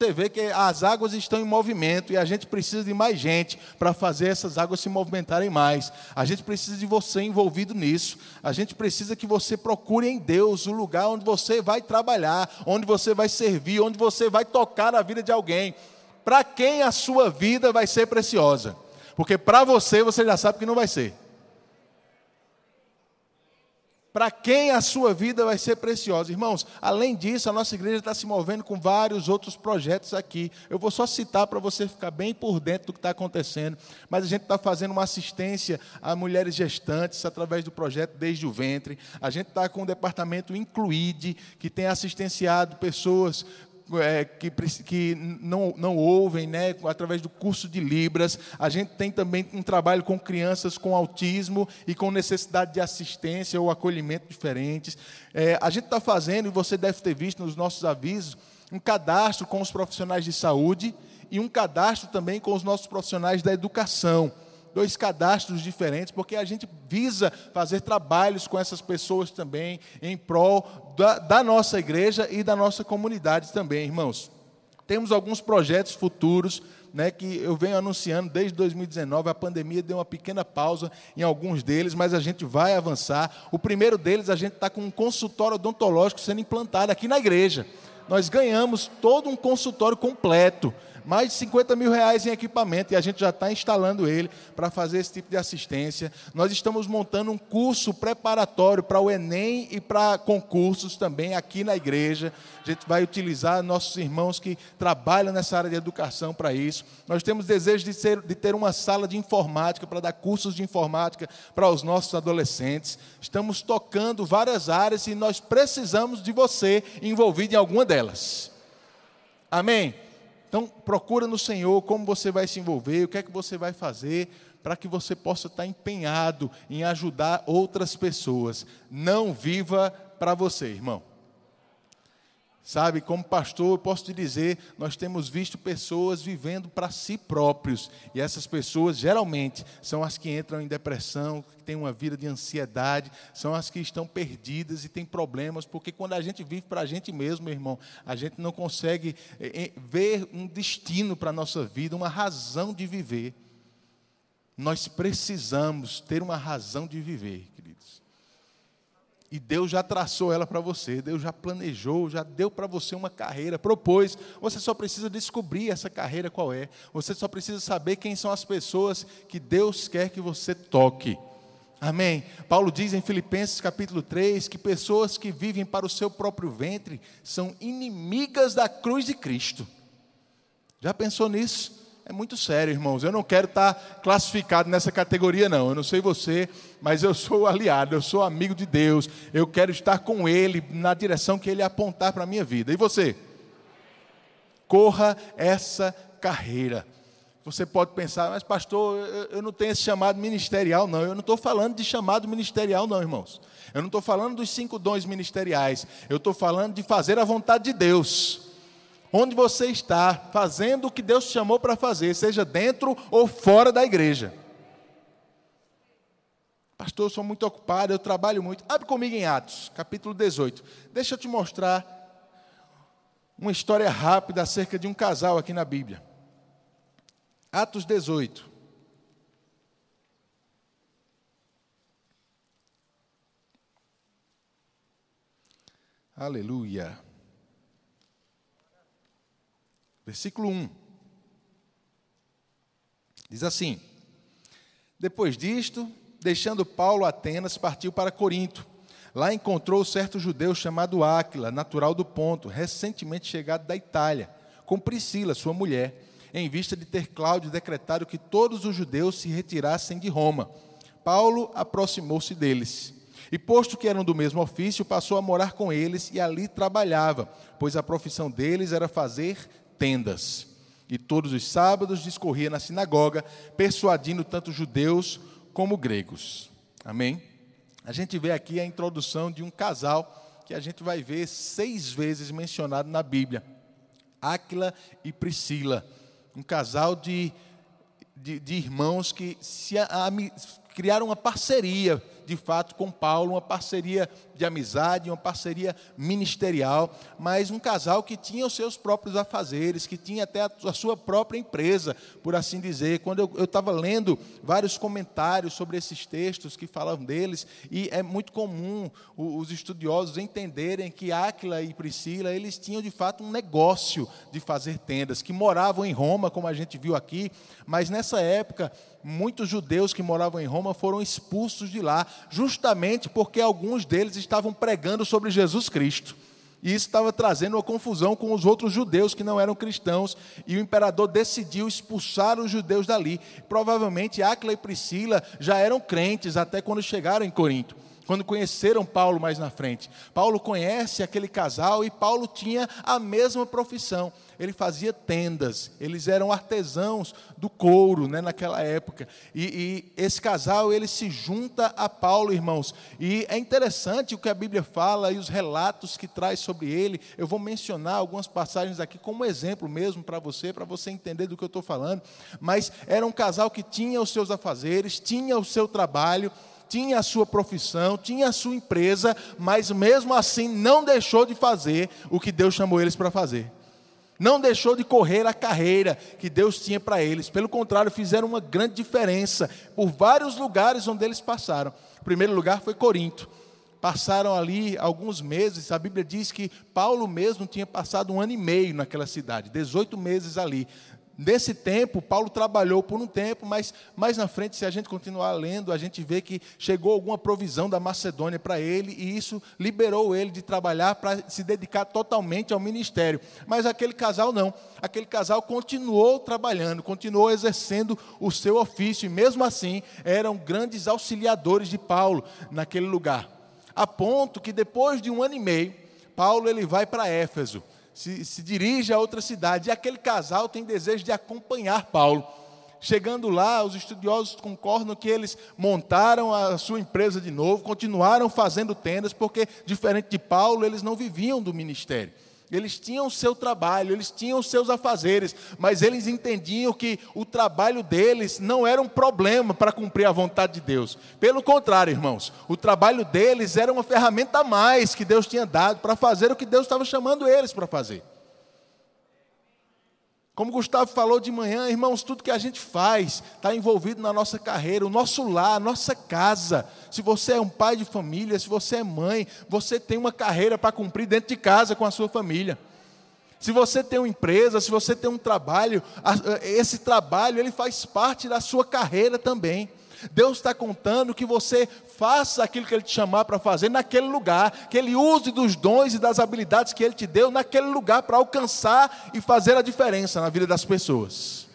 Você vê que as águas estão em movimento e a gente precisa de mais gente para fazer essas águas se movimentarem mais. A gente precisa de você envolvido nisso. A gente precisa que você procure em Deus o lugar onde você vai trabalhar, onde você vai servir, onde você vai tocar a vida de alguém. Para quem a sua vida vai ser preciosa? Porque para você, você já sabe que não vai ser. Para quem a sua vida vai ser preciosa. Irmãos, além disso, a nossa igreja está se movendo com vários outros projetos aqui. Eu vou só citar para você ficar bem por dentro do que está acontecendo. Mas a gente está fazendo uma assistência a mulheres gestantes através do projeto Desde o Ventre. A gente está com o departamento Incluide, que tem assistenciado pessoas que não ouvem, né, através do curso de Libras. A gente tem também um trabalho com crianças com autismo e com necessidade de assistência ou acolhimento diferentes. A gente está fazendo, e você deve ter visto nos nossos avisos, um cadastro com os profissionais de saúde e um cadastro também com os nossos profissionais da educação. 2 cadastros diferentes, porque a gente visa fazer trabalhos com essas pessoas também, em prol da nossa igreja e da nossa comunidade também, irmãos. Temos alguns projetos futuros, né, que eu venho anunciando desde 2019, a pandemia deu uma pequena pausa em alguns deles, mas a gente vai avançar. O primeiro deles, a gente está com um consultório odontológico sendo implantado aqui na igreja. Nós ganhamos todo um consultório completo, mais de R$50 mil em equipamento, e a gente já está instalando ele para fazer esse tipo de assistência. Nós estamos montando um curso preparatório para o Enem e para concursos também aqui na igreja. A gente vai utilizar nossos irmãos que trabalham nessa área de educação para isso. Nós temos desejo de ter uma sala de informática para dar cursos de informática para os nossos adolescentes. Estamos tocando várias áreas e nós precisamos de você envolvido em alguma delas. Amém? Então, procura no Senhor como você vai se envolver, o que é que você vai fazer para que você possa estar empenhado em ajudar outras pessoas. Não viva para você, irmão. Sabe, como pastor, eu posso te dizer, nós temos visto pessoas vivendo para si próprios. E essas pessoas, geralmente, são as que entram em depressão, que têm uma vida de ansiedade, são as que estão perdidas e têm problemas, porque quando a gente vive para a gente mesmo, meu irmão, a gente não consegue ver um destino para a nossa vida, uma razão de viver. Nós precisamos ter uma razão de viver, queridos. E Deus já traçou ela para você, Deus já planejou, já deu para você uma carreira, propôs. Você só precisa descobrir essa carreira qual é. Você só precisa saber quem são as pessoas que Deus quer que você toque. Amém? Paulo diz em Filipenses capítulo 3, que pessoas que vivem para o seu próprio ventre são inimigas da cruz de Cristo. Já pensou nisso? É muito sério, irmãos. Eu não quero estar classificado nessa categoria, não. Eu não sei você, mas eu sou aliado, eu sou amigo de Deus. Eu quero estar com Ele na direção que Ele apontar para a minha vida. E você? Corra essa carreira. Você pode pensar, mas pastor, eu não tenho esse chamado ministerial, não. Eu não estou falando de chamado ministerial, não, irmãos. Eu não estou falando dos 5 dons ministeriais. Eu estou falando de fazer a vontade de Deus. Onde você está, fazendo o que Deus te chamou para fazer, seja dentro ou fora da igreja. Pastor, eu sou muito ocupado, eu trabalho muito. Abre comigo em Atos, capítulo 18. Deixa eu te mostrar uma história rápida acerca de um casal aqui na Bíblia. Atos 18. Aleluia. Versículo 1, diz assim: depois disto, deixando Paulo Atenas, partiu para Corinto. Lá encontrou certo judeu chamado Áquila, natural do Ponto, recentemente chegado da Itália, com Priscila, sua mulher, em vista de ter Cláudio decretado que todos os judeus se retirassem de Roma. Paulo aproximou-se deles. E posto que eram do mesmo ofício, passou a morar com eles e ali trabalhava, pois a profissão deles era fazer tendas. E todos os sábados discorria na sinagoga, persuadindo tanto judeus como gregos. Amém? A gente vê aqui a introdução de um casal que a gente vai ver 6 vezes mencionado na Bíblia. Áquila e Priscila. Um casal de irmãos que criaram uma parceria de fato, com Paulo, uma parceria de amizade, uma parceria ministerial, mas um casal que tinha os seus próprios afazeres, que tinha até a sua própria empresa, por assim dizer. Quando eu estava lendo vários comentários sobre esses textos que falavam deles, e é muito comum os estudiosos entenderem que Áquila e Priscila, eles tinham, de fato, um negócio de fazer tendas, que moravam em Roma, como a gente viu aqui, mas nessa época muitos judeus que moravam em Roma foram expulsos de lá, justamente porque alguns deles estavam pregando sobre Jesus Cristo. E isso estava trazendo uma confusão com os outros judeus que não eram cristãos, e o imperador decidiu expulsar os judeus dali. Provavelmente Áquila e Priscila já eram crentes até quando chegaram em Corinto, quando conheceram Paulo mais na frente. Paulo conhece aquele casal e Paulo tinha a mesma profissão. Ele fazia tendas, eles eram artesãos do couro, né, naquela época. E esse casal, ele se junta a Paulo, irmãos. E é interessante o que a Bíblia fala e os relatos que traz sobre ele. Eu vou mencionar algumas passagens aqui como exemplo mesmo para você entender do que eu estou falando. Mas era um casal que tinha os seus afazeres, tinha o seu trabalho, tinha a sua profissão, tinha a sua empresa, mas mesmo assim não deixou de fazer o que Deus chamou eles para fazer. Não deixou de correr a carreira que Deus tinha para eles. Pelo contrário, fizeram uma grande diferença por vários lugares onde eles passaram. O primeiro lugar foi Corinto. Passaram ali alguns meses, a Bíblia diz que Paulo mesmo tinha passado 1 ano e meio naquela cidade, 18 meses ali. Nesse tempo, Paulo trabalhou por um tempo, mas mais na frente, se a gente continuar lendo, a gente vê que chegou alguma provisão da Macedônia para ele, e isso liberou ele de trabalhar para se dedicar totalmente ao ministério. Mas aquele casal não. Aquele casal continuou trabalhando, continuou exercendo o seu ofício, e mesmo assim eram grandes auxiliadores de Paulo naquele lugar. A ponto que depois de 1 ano e meio, Paulo ele vai para Éfeso. Se dirige a outra cidade, e aquele casal tem desejo de acompanhar Paulo. Chegando lá, os estudiosos concordam que eles montaram a sua empresa de novo, continuaram fazendo tendas, porque, diferente de Paulo, eles não viviam do ministério. Eles tinham o seu trabalho, eles tinham os seus afazeres, mas eles entendiam que o trabalho deles não era um problema para cumprir a vontade de Deus. Pelo contrário, irmãos, o trabalho deles era uma ferramenta a mais que Deus tinha dado para fazer o que Deus estava chamando eles para fazer. Como Gustavo falou de manhã, irmãos, tudo que a gente faz está envolvido na nossa carreira, o nosso lar, a nossa casa. Se você é um pai de família, se você é mãe, você tem uma carreira para cumprir dentro de casa com a sua família. Se você tem uma empresa, se você tem um trabalho, esse trabalho ele faz parte da sua carreira também. Deus está contando que você faça aquilo que Ele te chamar para fazer naquele lugar, que Ele use dos dons e das habilidades que Ele te deu naquele lugar para alcançar e fazer a diferença na vida das pessoas.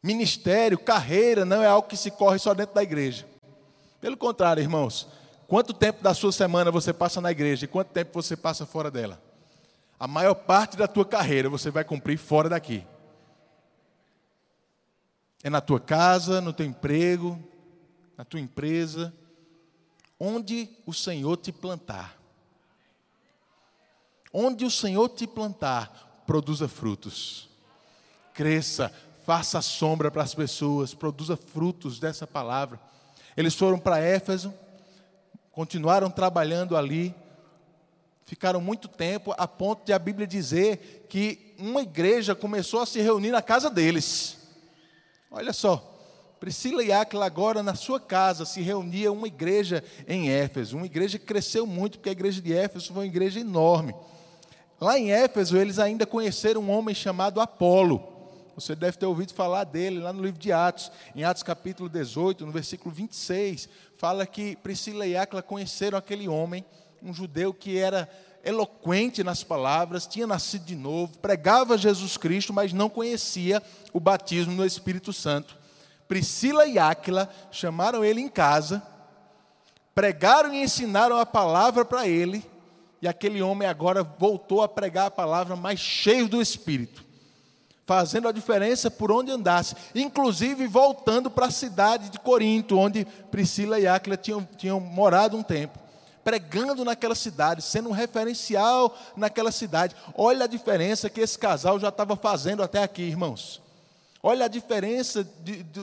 Ministério, carreira, não é algo que se corre só dentro da igreja. Pelo contrário, irmãos, quanto tempo da sua semana você passa na igreja e quanto tempo você passa fora dela? A maior parte da tua carreira você vai cumprir fora daqui. É na tua casa, no teu emprego, na tua empresa, onde o Senhor te plantar. Onde o Senhor te plantar, produza frutos. Cresça, faça sombra para as pessoas, produza frutos dessa palavra. Eles foram para Éfeso, continuaram trabalhando ali, ficaram muito tempo, a ponto de a Bíblia dizer que uma igreja começou a se reunir na casa deles. Olha só, Priscila e Áquila agora na sua casa se reunia uma igreja em Éfeso. Uma igreja que cresceu muito, porque a igreja de Éfeso foi uma igreja enorme. Lá em Éfeso eles ainda conheceram um homem chamado Apolo. Você deve ter ouvido falar dele lá no livro de Atos. Em Atos capítulo 18, no versículo 26, fala que Priscila e Áquila conheceram aquele homem, um judeu que era eloquente nas palavras, tinha nascido de novo, pregava Jesus Cristo, mas não conhecia o batismo no Espírito Santo. Priscila e Áquila chamaram ele em casa, pregaram e ensinaram a palavra para ele, e aquele homem agora voltou a pregar a palavra, mas cheio do Espírito, fazendo a diferença por onde andasse, inclusive voltando para a cidade de Corinto, onde Priscila e Áquila tinham morado um tempo, pregando naquela cidade, sendo um referencial naquela cidade. Olha a diferença que esse casal já estava fazendo até aqui, irmãos. Olha a diferença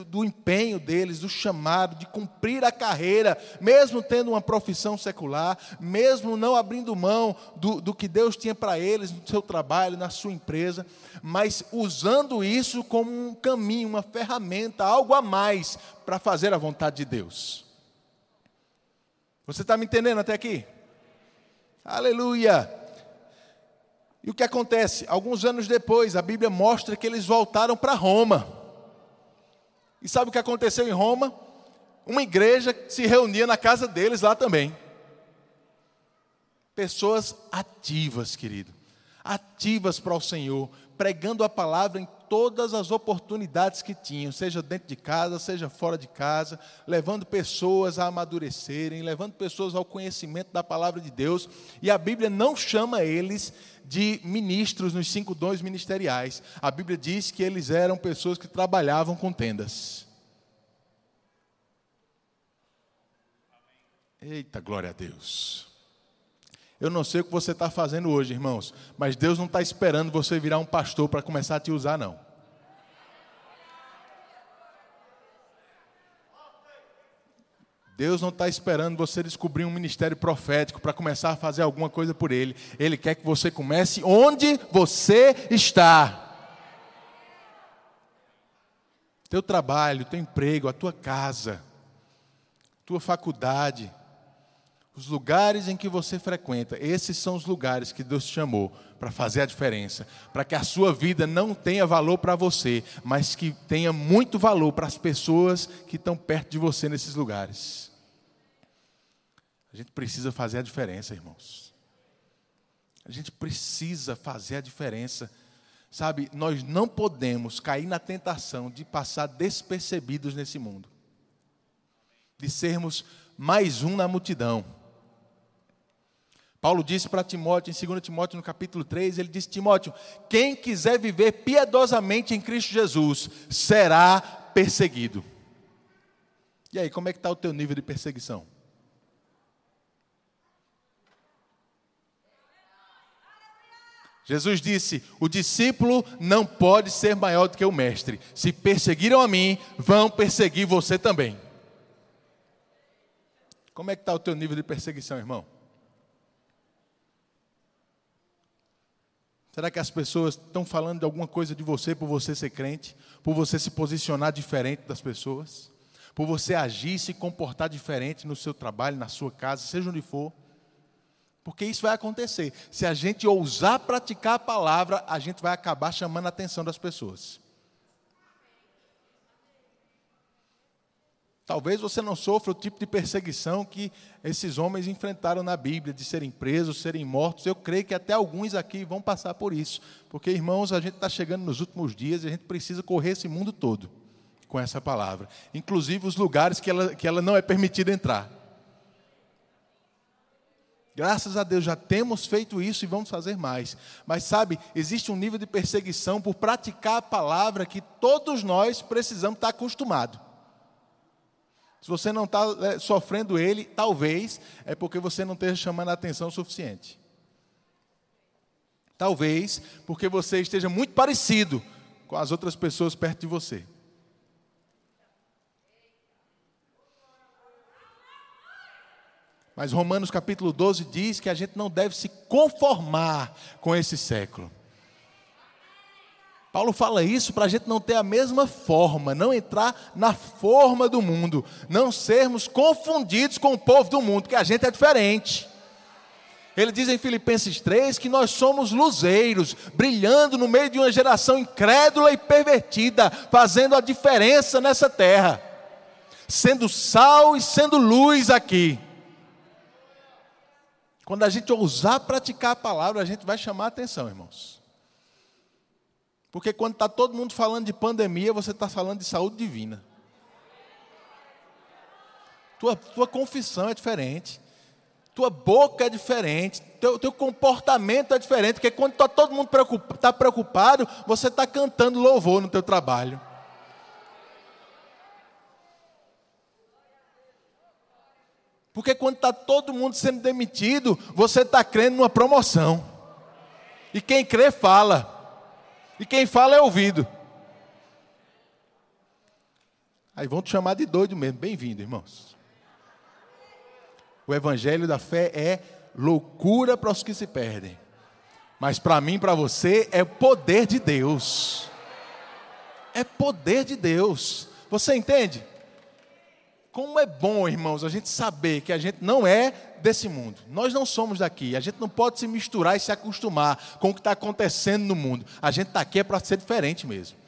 do empenho deles, do chamado, de cumprir a carreira, mesmo tendo uma profissão secular, mesmo não abrindo mão do que Deus tinha para eles, no seu trabalho, na sua empresa, mas usando isso como um caminho, uma ferramenta, algo a mais para fazer a vontade de Deus. Você está me entendendo até aqui? Aleluia! E o que acontece? Alguns anos depois, a Bíblia mostra que eles voltaram para Roma. E sabe o que aconteceu em Roma? Uma igreja se reunia na casa deles lá também. Pessoas ativas, querido. Ativas para o Senhor, pregando a palavra em todas as oportunidades que tinham, seja dentro de casa, seja fora de casa, levando pessoas a amadurecerem, levando pessoas ao conhecimento da palavra de Deus. E a Bíblia não chama eles de ministros nos 5 dons ministeriais. A Bíblia diz que eles eram pessoas que trabalhavam com tendas. Eita, glória a Deus! Eu não sei o que você está fazendo hoje, irmãos, mas Deus não está esperando você virar um pastor para começar a te usar, não. Deus não está esperando você descobrir um ministério profético para começar a fazer alguma coisa por Ele. Ele quer que você comece onde você está. Teu trabalho, teu emprego, a tua casa, tua faculdade, os lugares em que você frequenta, esses são os lugares que Deus te chamou para fazer a diferença, para que a sua vida não tenha valor para você, mas que tenha muito valor para as pessoas que estão perto de você nesses lugares. A gente precisa fazer a diferença, irmãos. A gente precisa fazer a diferença. Sabe, nós não podemos cair na tentação de passar despercebidos nesse mundo, de sermos mais um na multidão. Paulo disse para Timóteo, em 2 Timóteo, no capítulo 3, ele disse: Timóteo, quem quiser viver piedosamente em Cristo Jesus, será perseguido. E aí, como é que está o teu nível de perseguição? Jesus disse: o discípulo não pode ser maior do que o mestre. Se perseguiram a mim, vão perseguir você também. Como é que está o teu nível de perseguição, irmão? Será que as pessoas estão falando de alguma coisa de você, por você ser crente? Por você se posicionar diferente das pessoas? Por você agir e se comportar diferente no seu trabalho, na sua casa, seja onde for? Porque isso vai acontecer. Se a gente ousar praticar a palavra, a gente vai acabar chamando a atenção das pessoas. Talvez você não sofra o tipo de perseguição que esses homens enfrentaram na Bíblia, de serem presos, serem mortos. Eu creio que até alguns aqui vão passar por isso. Porque, irmãos, a gente está chegando nos últimos dias e a gente precisa correr esse mundo todo com essa palavra. Inclusive os lugares que ela não é permitida entrar. Graças a Deus já temos feito isso e vamos fazer mais. Mas, sabe, existe um nível de perseguição por praticar a palavra que todos nós precisamos estar acostumados. Se você não está sofrendo ele, talvez é porque você não esteja chamando a atenção o suficiente. Talvez porque você esteja muito parecido com as outras pessoas perto de você. Mas Romanos capítulo 12 diz que a gente não deve se conformar com esse século. Paulo fala isso para a gente não ter a mesma forma, não entrar na forma do mundo, não sermos confundidos com o povo do mundo, que a gente é diferente. Ele diz em Filipenses 3 que nós somos luzeiros, brilhando no meio de uma geração incrédula e pervertida, fazendo a diferença nessa terra, sendo sal e sendo luz aqui. Quando a gente ousar praticar a palavra, a gente vai chamar a atenção, irmãos. Porque quando está todo mundo falando de pandemia, você está falando de saúde divina. Tua confissão é diferente. Tua boca é diferente. Teu comportamento é diferente. Porque quando está todo mundo preocupado, você está cantando louvor no teu trabalho. Porque quando está todo mundo sendo demitido, você está crendo numa promoção. E quem crê fala. E quem fala é ouvido. Aí vão te chamar de doido mesmo. Bem-vindo, irmãos. O evangelho da fé é loucura para os que se perdem. Mas para mim, para você, é poder de Deus. É poder de Deus. Você entende? Como é bom, irmãos, a gente saber que a gente não é desse mundo. Nós não somos daqui. A gente não pode se misturar e se acostumar com o que está acontecendo no mundo. A gente está aqui é para ser diferente mesmo.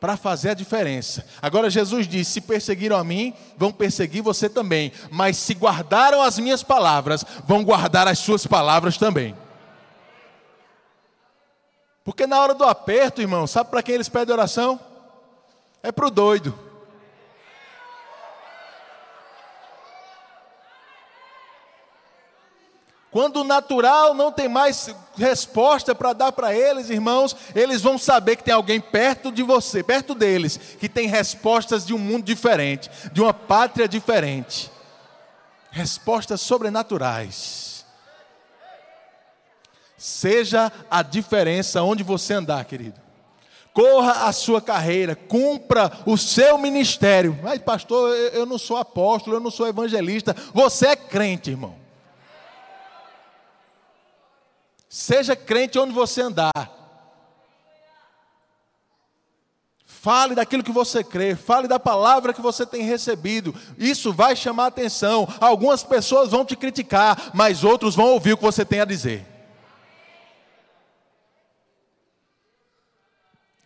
Para fazer a diferença. Agora Jesus disse, se perseguiram a mim, vão perseguir você também. Mas se guardaram as minhas palavras, vão guardar as suas palavras também. Porque na hora do aperto, irmão, sabe para quem eles pedem oração? É para o doido. Quando o natural não tem mais resposta para dar para eles, irmãos, eles vão saber que tem alguém perto de você, perto deles, que tem respostas de um mundo diferente, de uma pátria diferente. Respostas sobrenaturais. Seja a diferença onde você andar, querido. Corra a sua carreira, cumpra o seu ministério. Mas pastor, eu não sou apóstolo, eu não sou evangelista. Você é crente, irmão. Seja crente onde você andar. Fale daquilo que você crê, fale da palavra que você tem recebido. Isso vai chamar a atenção. Algumas pessoas vão te criticar, mas outros vão ouvir o que você tem a dizer.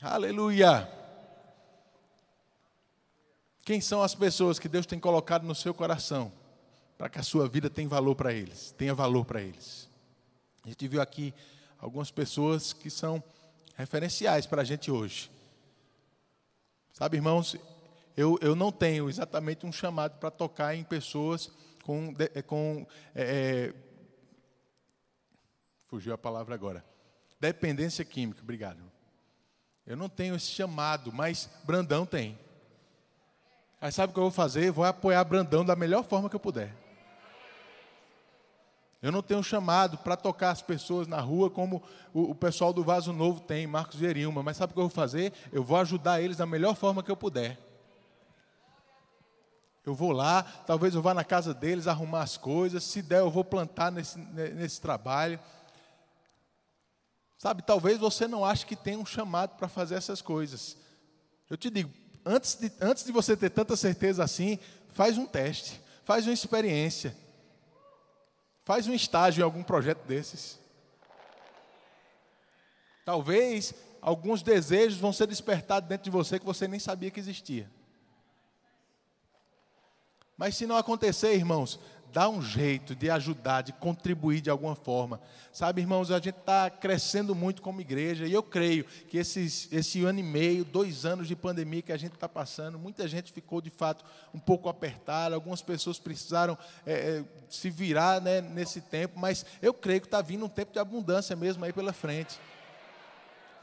Aleluia. Quem são as pessoas que Deus tem colocado no seu coração para que a sua vida tenha valor para eles? Tenha valor para eles. A gente viu aqui algumas pessoas que são referenciais para a gente hoje. Sabe, irmãos, eu não tenho exatamente um chamado para tocar em pessoas fugiu a palavra agora. Dependência química, obrigado. Eu não tenho esse chamado, mas Brandão tem. Aí sabe o que eu vou fazer? Vou apoiar Brandão da melhor forma que eu puder. Eu não tenho chamado para tocar as pessoas na rua como o pessoal do Vaso Novo tem, Marcos Verilma. Mas sabe o que eu vou fazer? Eu vou ajudar eles da melhor forma que eu puder. Eu vou lá, talvez eu vá na casa deles arrumar as coisas. Se der, eu vou plantar nesse trabalho. Sabe, talvez você não ache que tem um chamado para fazer essas coisas. Eu te digo, antes de você ter tanta certeza assim, faz um teste, faz uma experiência. Faz um estágio em algum projeto desses. Talvez alguns desejos vão ser despertados dentro de você que você nem sabia que existia. Mas se não acontecer, irmãos, dá um jeito de ajudar, de contribuir de alguma forma. Sabe, irmãos, a gente está crescendo muito como igreja e eu creio que esse ano e meio, 2 anos de pandemia que a gente está passando, muita gente ficou, de fato, um pouco apertada, algumas pessoas precisaram se virar, né, nesse tempo, mas eu creio que está vindo um tempo de abundância mesmo aí pela frente.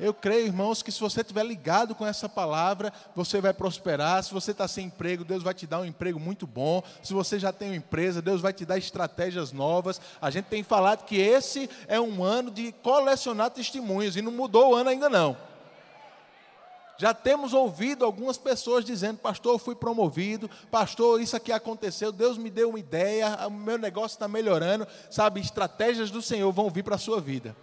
Eu creio, irmãos, que se você estiver ligado com essa palavra, você vai prosperar. Se você está sem emprego, Deus vai te dar um emprego muito bom. Se você já tem uma empresa, Deus vai te dar estratégias novas. A gente tem falado que esse é um ano de colecionar testemunhos, e não mudou o ano ainda não. Já temos ouvido algumas pessoas dizendo, pastor, eu fui promovido, pastor, isso aqui aconteceu, Deus me deu uma ideia, o meu negócio está melhorando. Sabe, estratégias do Senhor vão vir para a sua vida.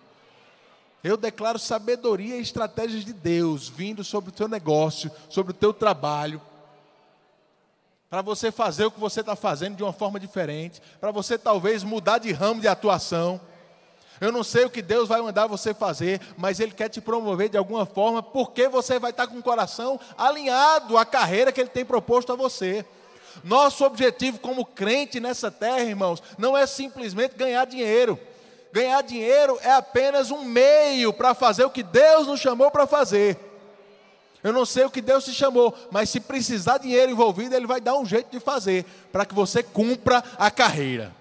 Eu declaro sabedoria e estratégias de Deus vindo sobre o teu negócio, sobre o teu trabalho, para você fazer o que você está fazendo de uma forma diferente, para você talvez mudar de ramo de atuação. Eu não sei o que Deus vai mandar você fazer, mas Ele quer te promover de alguma forma, porque você vai estar com o coração alinhado à carreira que Ele tem proposto a você. Nosso objetivo como crente nessa terra, irmãos, não é simplesmente ganhar dinheiro. Ganhar dinheiro é apenas um meio para fazer o que Deus nos chamou para fazer. Eu não sei o que Deus te chamou, mas se precisar de dinheiro envolvido, Ele vai dar um jeito de fazer, para que você cumpra a carreira.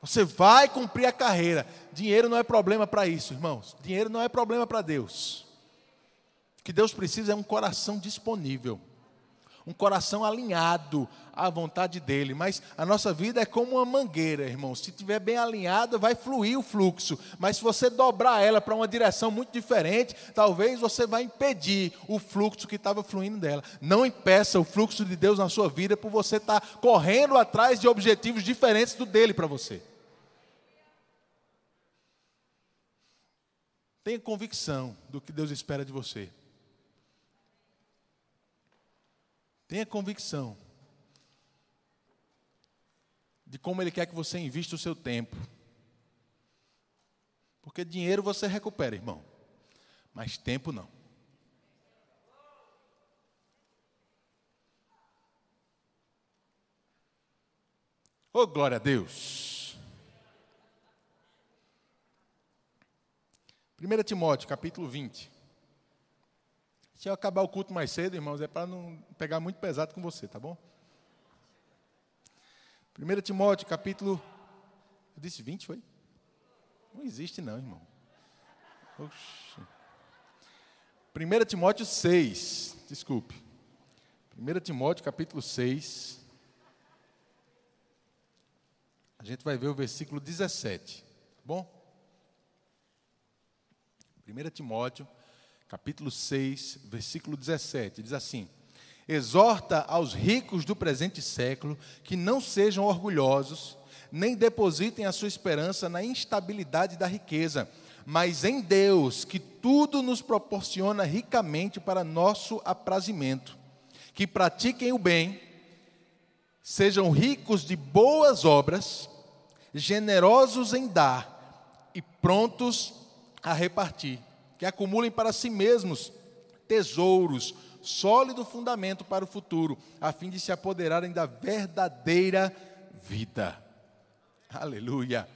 Você vai cumprir a carreira. Dinheiro não é problema para isso, irmãos. Dinheiro não é problema para Deus. O que Deus precisa é um coração disponível. um coração alinhado à vontade dele. Mas a nossa vida é como uma mangueira, irmão. Se estiver bem alinhada, vai fluir o fluxo. Mas se você dobrar ela para uma direção muito diferente, talvez você vai impedir o fluxo que estava fluindo dela. Não impeça o fluxo de Deus na sua vida por você estar correndo atrás de objetivos diferentes do dele para você. Tenha convicção do que Deus espera de você. Tenha convicção de como Ele quer que você invista o seu tempo. Porque dinheiro você recupera, irmão, mas tempo não. Oh, glória a Deus! 1 Timóteo, capítulo 20. Se eu acabar o culto mais cedo, irmãos, é para não pegar muito pesado com você, tá bom? 1 Timóteo, capítulo... Eu disse 20, foi? Não existe não, irmão. Oxi. 1 Timóteo 6, desculpe. 1 Timóteo, capítulo 6. A gente vai ver o versículo 17, tá bom? 1 Timóteo, capítulo 6, versículo 17, diz assim: exorta aos ricos do presente século que não sejam orgulhosos, nem depositem a sua esperança na instabilidade da riqueza, mas em Deus, que tudo nos proporciona ricamente para nosso aprazimento. Que pratiquem o bem, sejam ricos de boas obras, generosos em dar e prontos a repartir, que acumulem para si mesmos tesouros, sólido fundamento para o futuro, a fim de se apoderarem da verdadeira vida. Aleluia!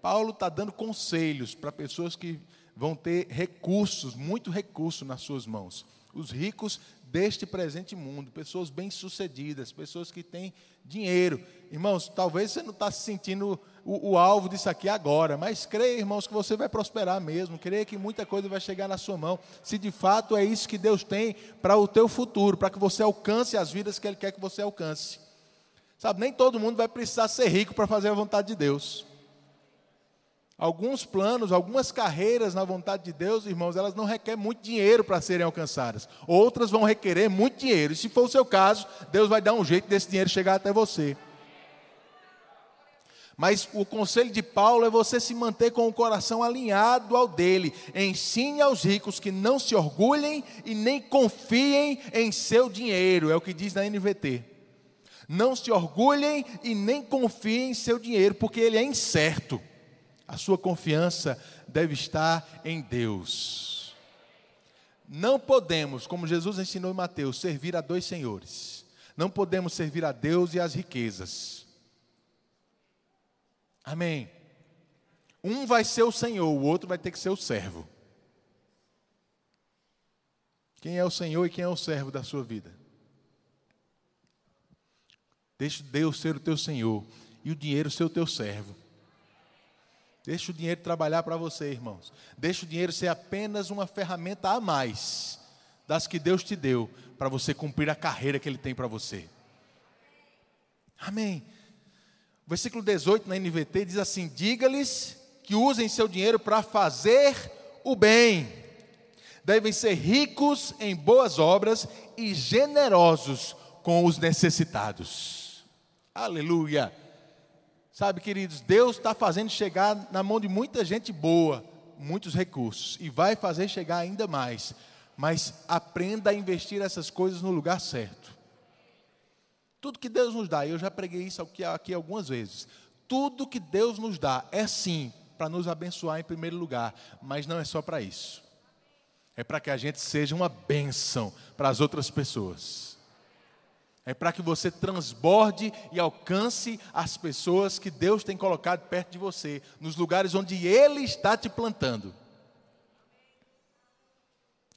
Paulo está dando conselhos para pessoas que vão ter recursos, muito recurso nas suas mãos. Os ricos deste presente mundo, pessoas bem-sucedidas, pessoas que têm dinheiro. Irmãos, talvez você não está se sentindo o alvo disso aqui agora, mas creia, irmãos, que você vai prosperar mesmo, creia que muita coisa vai chegar na sua mão, se de fato é isso que Deus tem para o teu futuro, para que você alcance as vidas que Ele quer que você alcance. Sabe, nem todo mundo vai precisar ser rico para fazer a vontade de Deus. Alguns planos, algumas carreiras na vontade de Deus, irmãos, elas não requerem muito dinheiro para serem alcançadas. Outras vão requerer muito dinheiro, e se for o seu caso, Deus vai dar um jeito desse dinheiro chegar até você. Mas o conselho de Paulo é você se manter com o coração alinhado ao dele. Ensine aos ricos que não se orgulhem e nem confiem em seu dinheiro. É o que diz na NVT. Não se orgulhem e nem confiem em seu dinheiro, porque ele é incerto. A sua confiança deve estar em Deus. Não podemos, como Jesus ensinou em Mateus, servir a dois senhores. Não podemos servir a Deus e às riquezas. Amém. Um vai ser o Senhor, o outro vai ter que ser o servo. Quem é o Senhor e quem é o servo da sua vida? Deixa Deus ser o teu Senhor e o dinheiro ser o teu servo. Deixa o dinheiro trabalhar para você, irmãos. Deixa o dinheiro ser apenas uma ferramenta a mais das que Deus te deu para você cumprir a carreira que Ele tem para você. Amém. Versículo 18 na NVT diz assim: diga-lhes que usem seu dinheiro para fazer o bem. Devem ser ricos em boas obras e generosos com os necessitados. Aleluia! Sabe, queridos, Deus está fazendo chegar na mão de muita gente boa, muitos recursos, e vai fazer chegar ainda mais. Mas aprenda a investir essas coisas no lugar certo. Tudo que Deus nos dá, eu já preguei isso aqui algumas vezes, tudo que Deus nos dá é sim para nos abençoar em primeiro lugar, mas não é só para isso. É para que a gente seja uma bênção para as outras pessoas. É para que você transborde e alcance as pessoas que Deus tem colocado perto de você, nos lugares onde Ele está te plantando.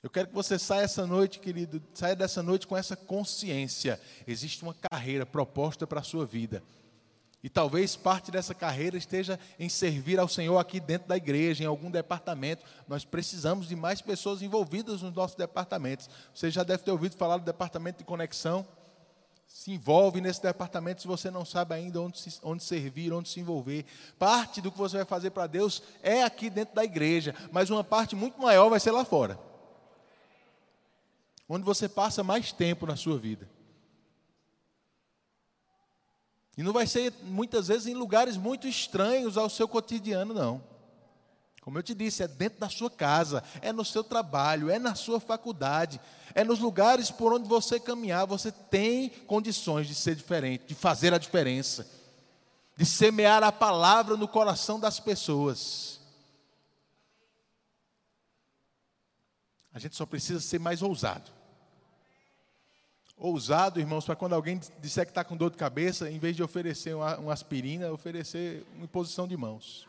Eu quero que você saia essa noite, querido, saia dessa noite com essa consciência. Existe uma carreira proposta para a sua vida. E talvez parte dessa carreira esteja em servir ao Senhor aqui dentro da igreja, em algum departamento. Nós precisamos de mais pessoas envolvidas nos nossos departamentos. Você já deve ter ouvido falar do departamento de conexão. Se envolve nesse departamento se você não sabe ainda onde servir, onde se envolver. Parte do que você vai fazer para Deus é aqui dentro da igreja, mas uma parte muito maior vai ser lá fora, onde você passa mais tempo na sua vida. E não vai ser, muitas vezes, em lugares muito estranhos ao seu cotidiano, não. Como eu te disse, é dentro da sua casa, é no seu trabalho, é na sua faculdade, é nos lugares por onde você caminhar. Você tem condições de ser diferente, de fazer a diferença, de semear a palavra no coração das pessoas. A gente só precisa ser mais ousado. Ousado, irmãos, para quando alguém disser que está com dor de cabeça, em vez de oferecer uma aspirina, oferecer uma imposição de mãos.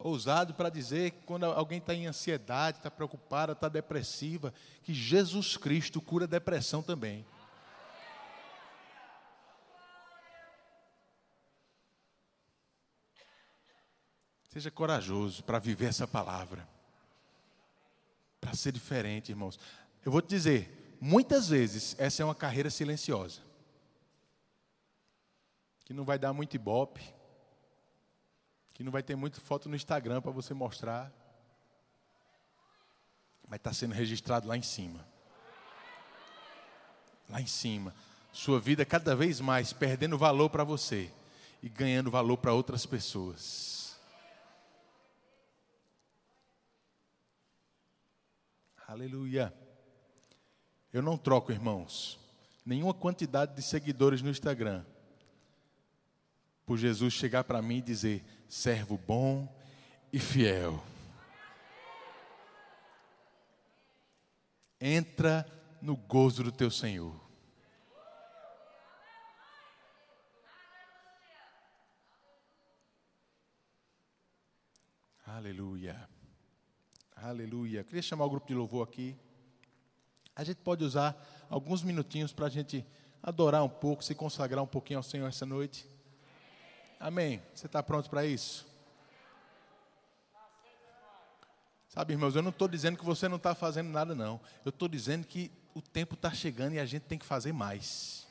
Ousado para dizer que quando alguém está em ansiedade, está preocupada, está depressiva, que Jesus Cristo cura a depressão também. Seja corajoso para viver essa palavra, para ser diferente, irmãos. Eu vou te dizer, muitas vezes essa é uma carreira silenciosa, que não vai dar muito ibope, que não vai ter muita foto no Instagram para você mostrar, mas está sendo registrado lá em cima. Lá em cima. Sua vida cada vez mais perdendo valor para você e ganhando valor para outras pessoas. Aleluia. Eu não troco, irmãos, nenhuma quantidade de seguidores no Instagram por Jesus chegar para mim e dizer: servo bom e fiel, entra no gozo do teu Senhor. Aleluia. Aleluia. Eu queria chamar o grupo de louvor aqui. A gente pode usar alguns minutinhos para a gente adorar um pouco, se consagrar um pouquinho ao Senhor essa noite. Amém. Você está pronto para isso? Sabe, irmãos, eu não estou dizendo que você não está fazendo nada, não. Eu estou dizendo que o tempo está chegando e a gente tem que fazer mais.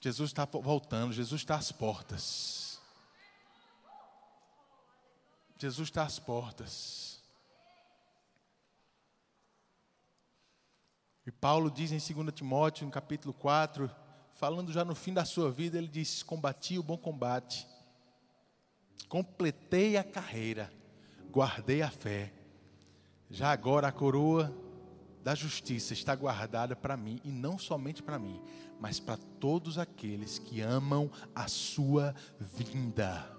Jesus está voltando, Jesus está às portas. Jesus está às portas. E Paulo diz em 2 Timóteo, no capítulo 4, falando já no fim da sua vida, ele diz: combati o bom combate, completei a carreira, guardei a fé. Já agora a coroa da justiça está guardada para mim, e não somente para mim, mas para todos aqueles que amam a sua vinda.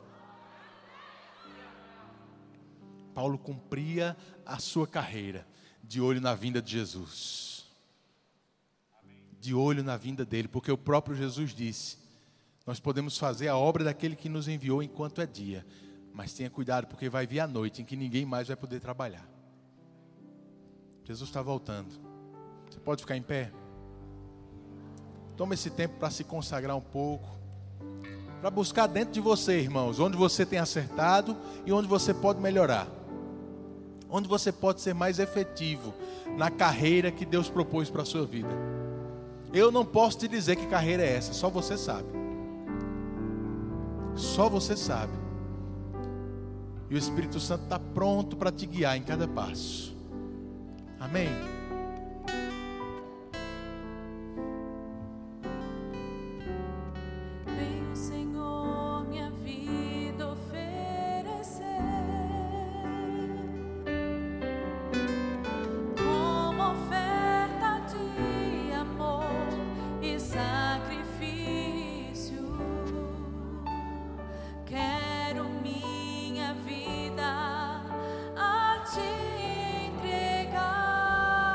Paulo cumpria a sua carreira de olho na vinda de Jesus. Amém. De olho na vinda dele, porque o próprio Jesus disse: nós podemos fazer a obra daquele que nos enviou enquanto é dia, mas tenha cuidado, porque vai vir a noite em que ninguém mais vai poder trabalhar. Jesus está voltando. Você pode ficar em pé? Toma esse tempo para se consagrar um pouco, para buscar dentro de você, irmãos, onde você tem acertado e onde você pode melhorar, onde você pode ser mais efetivo na carreira que Deus propôs para a sua vida. Eu não posso te dizer que carreira é essa, só você sabe. Só você sabe. E o Espírito Santo está pronto para te guiar em cada passo. Amém? Vida a te entregar.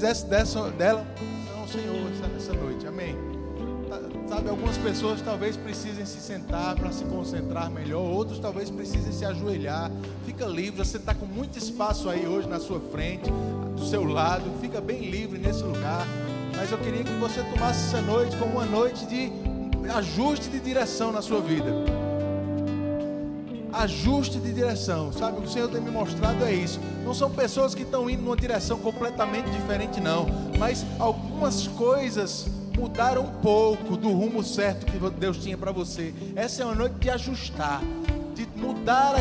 fizesse dela não, Senhor, nessa noite, amém. Sabe, algumas pessoas talvez precisem se sentar para se concentrar melhor, outros talvez precisem se ajoelhar. Fica livre, você está com muito espaço aí hoje na sua frente, do seu lado, fica bem livre nesse lugar. Mas eu queria que você tomasse essa noite como uma noite de ajuste de direção na sua vida. Ajuste de direção, sabe, o Senhor tem me mostrado é isso. Não são pessoas que estão indo numa direção completamente diferente não, mas algumas coisas mudaram um pouco do rumo certo que Deus tinha para você. Essa é uma noite de ajustar, de mudar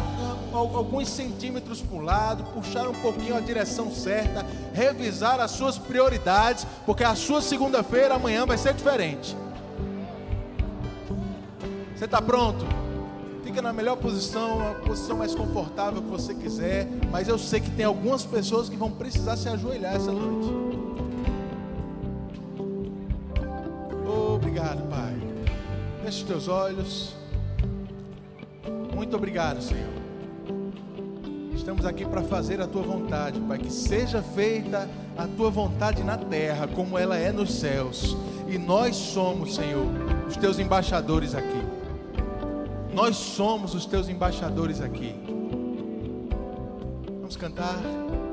alguns centímetros para um lado, puxar um pouquinho a direção certa, revisar as suas prioridades, porque a sua segunda-feira amanhã vai ser diferente. Você está pronto? Fica na melhor posição, a posição mais confortável que você quiser, mas eu sei que tem algumas pessoas que vão precisar se ajoelhar essa noite. Obrigado, Pai. Feche os teus olhos. Muito obrigado, Senhor. Estamos aqui para fazer a tua vontade, Pai. Que seja feita a tua vontade na terra, como ela é nos céus. E nós somos, Senhor, os teus embaixadores aqui. Nós somos os teus embaixadores aqui. Vamos cantar.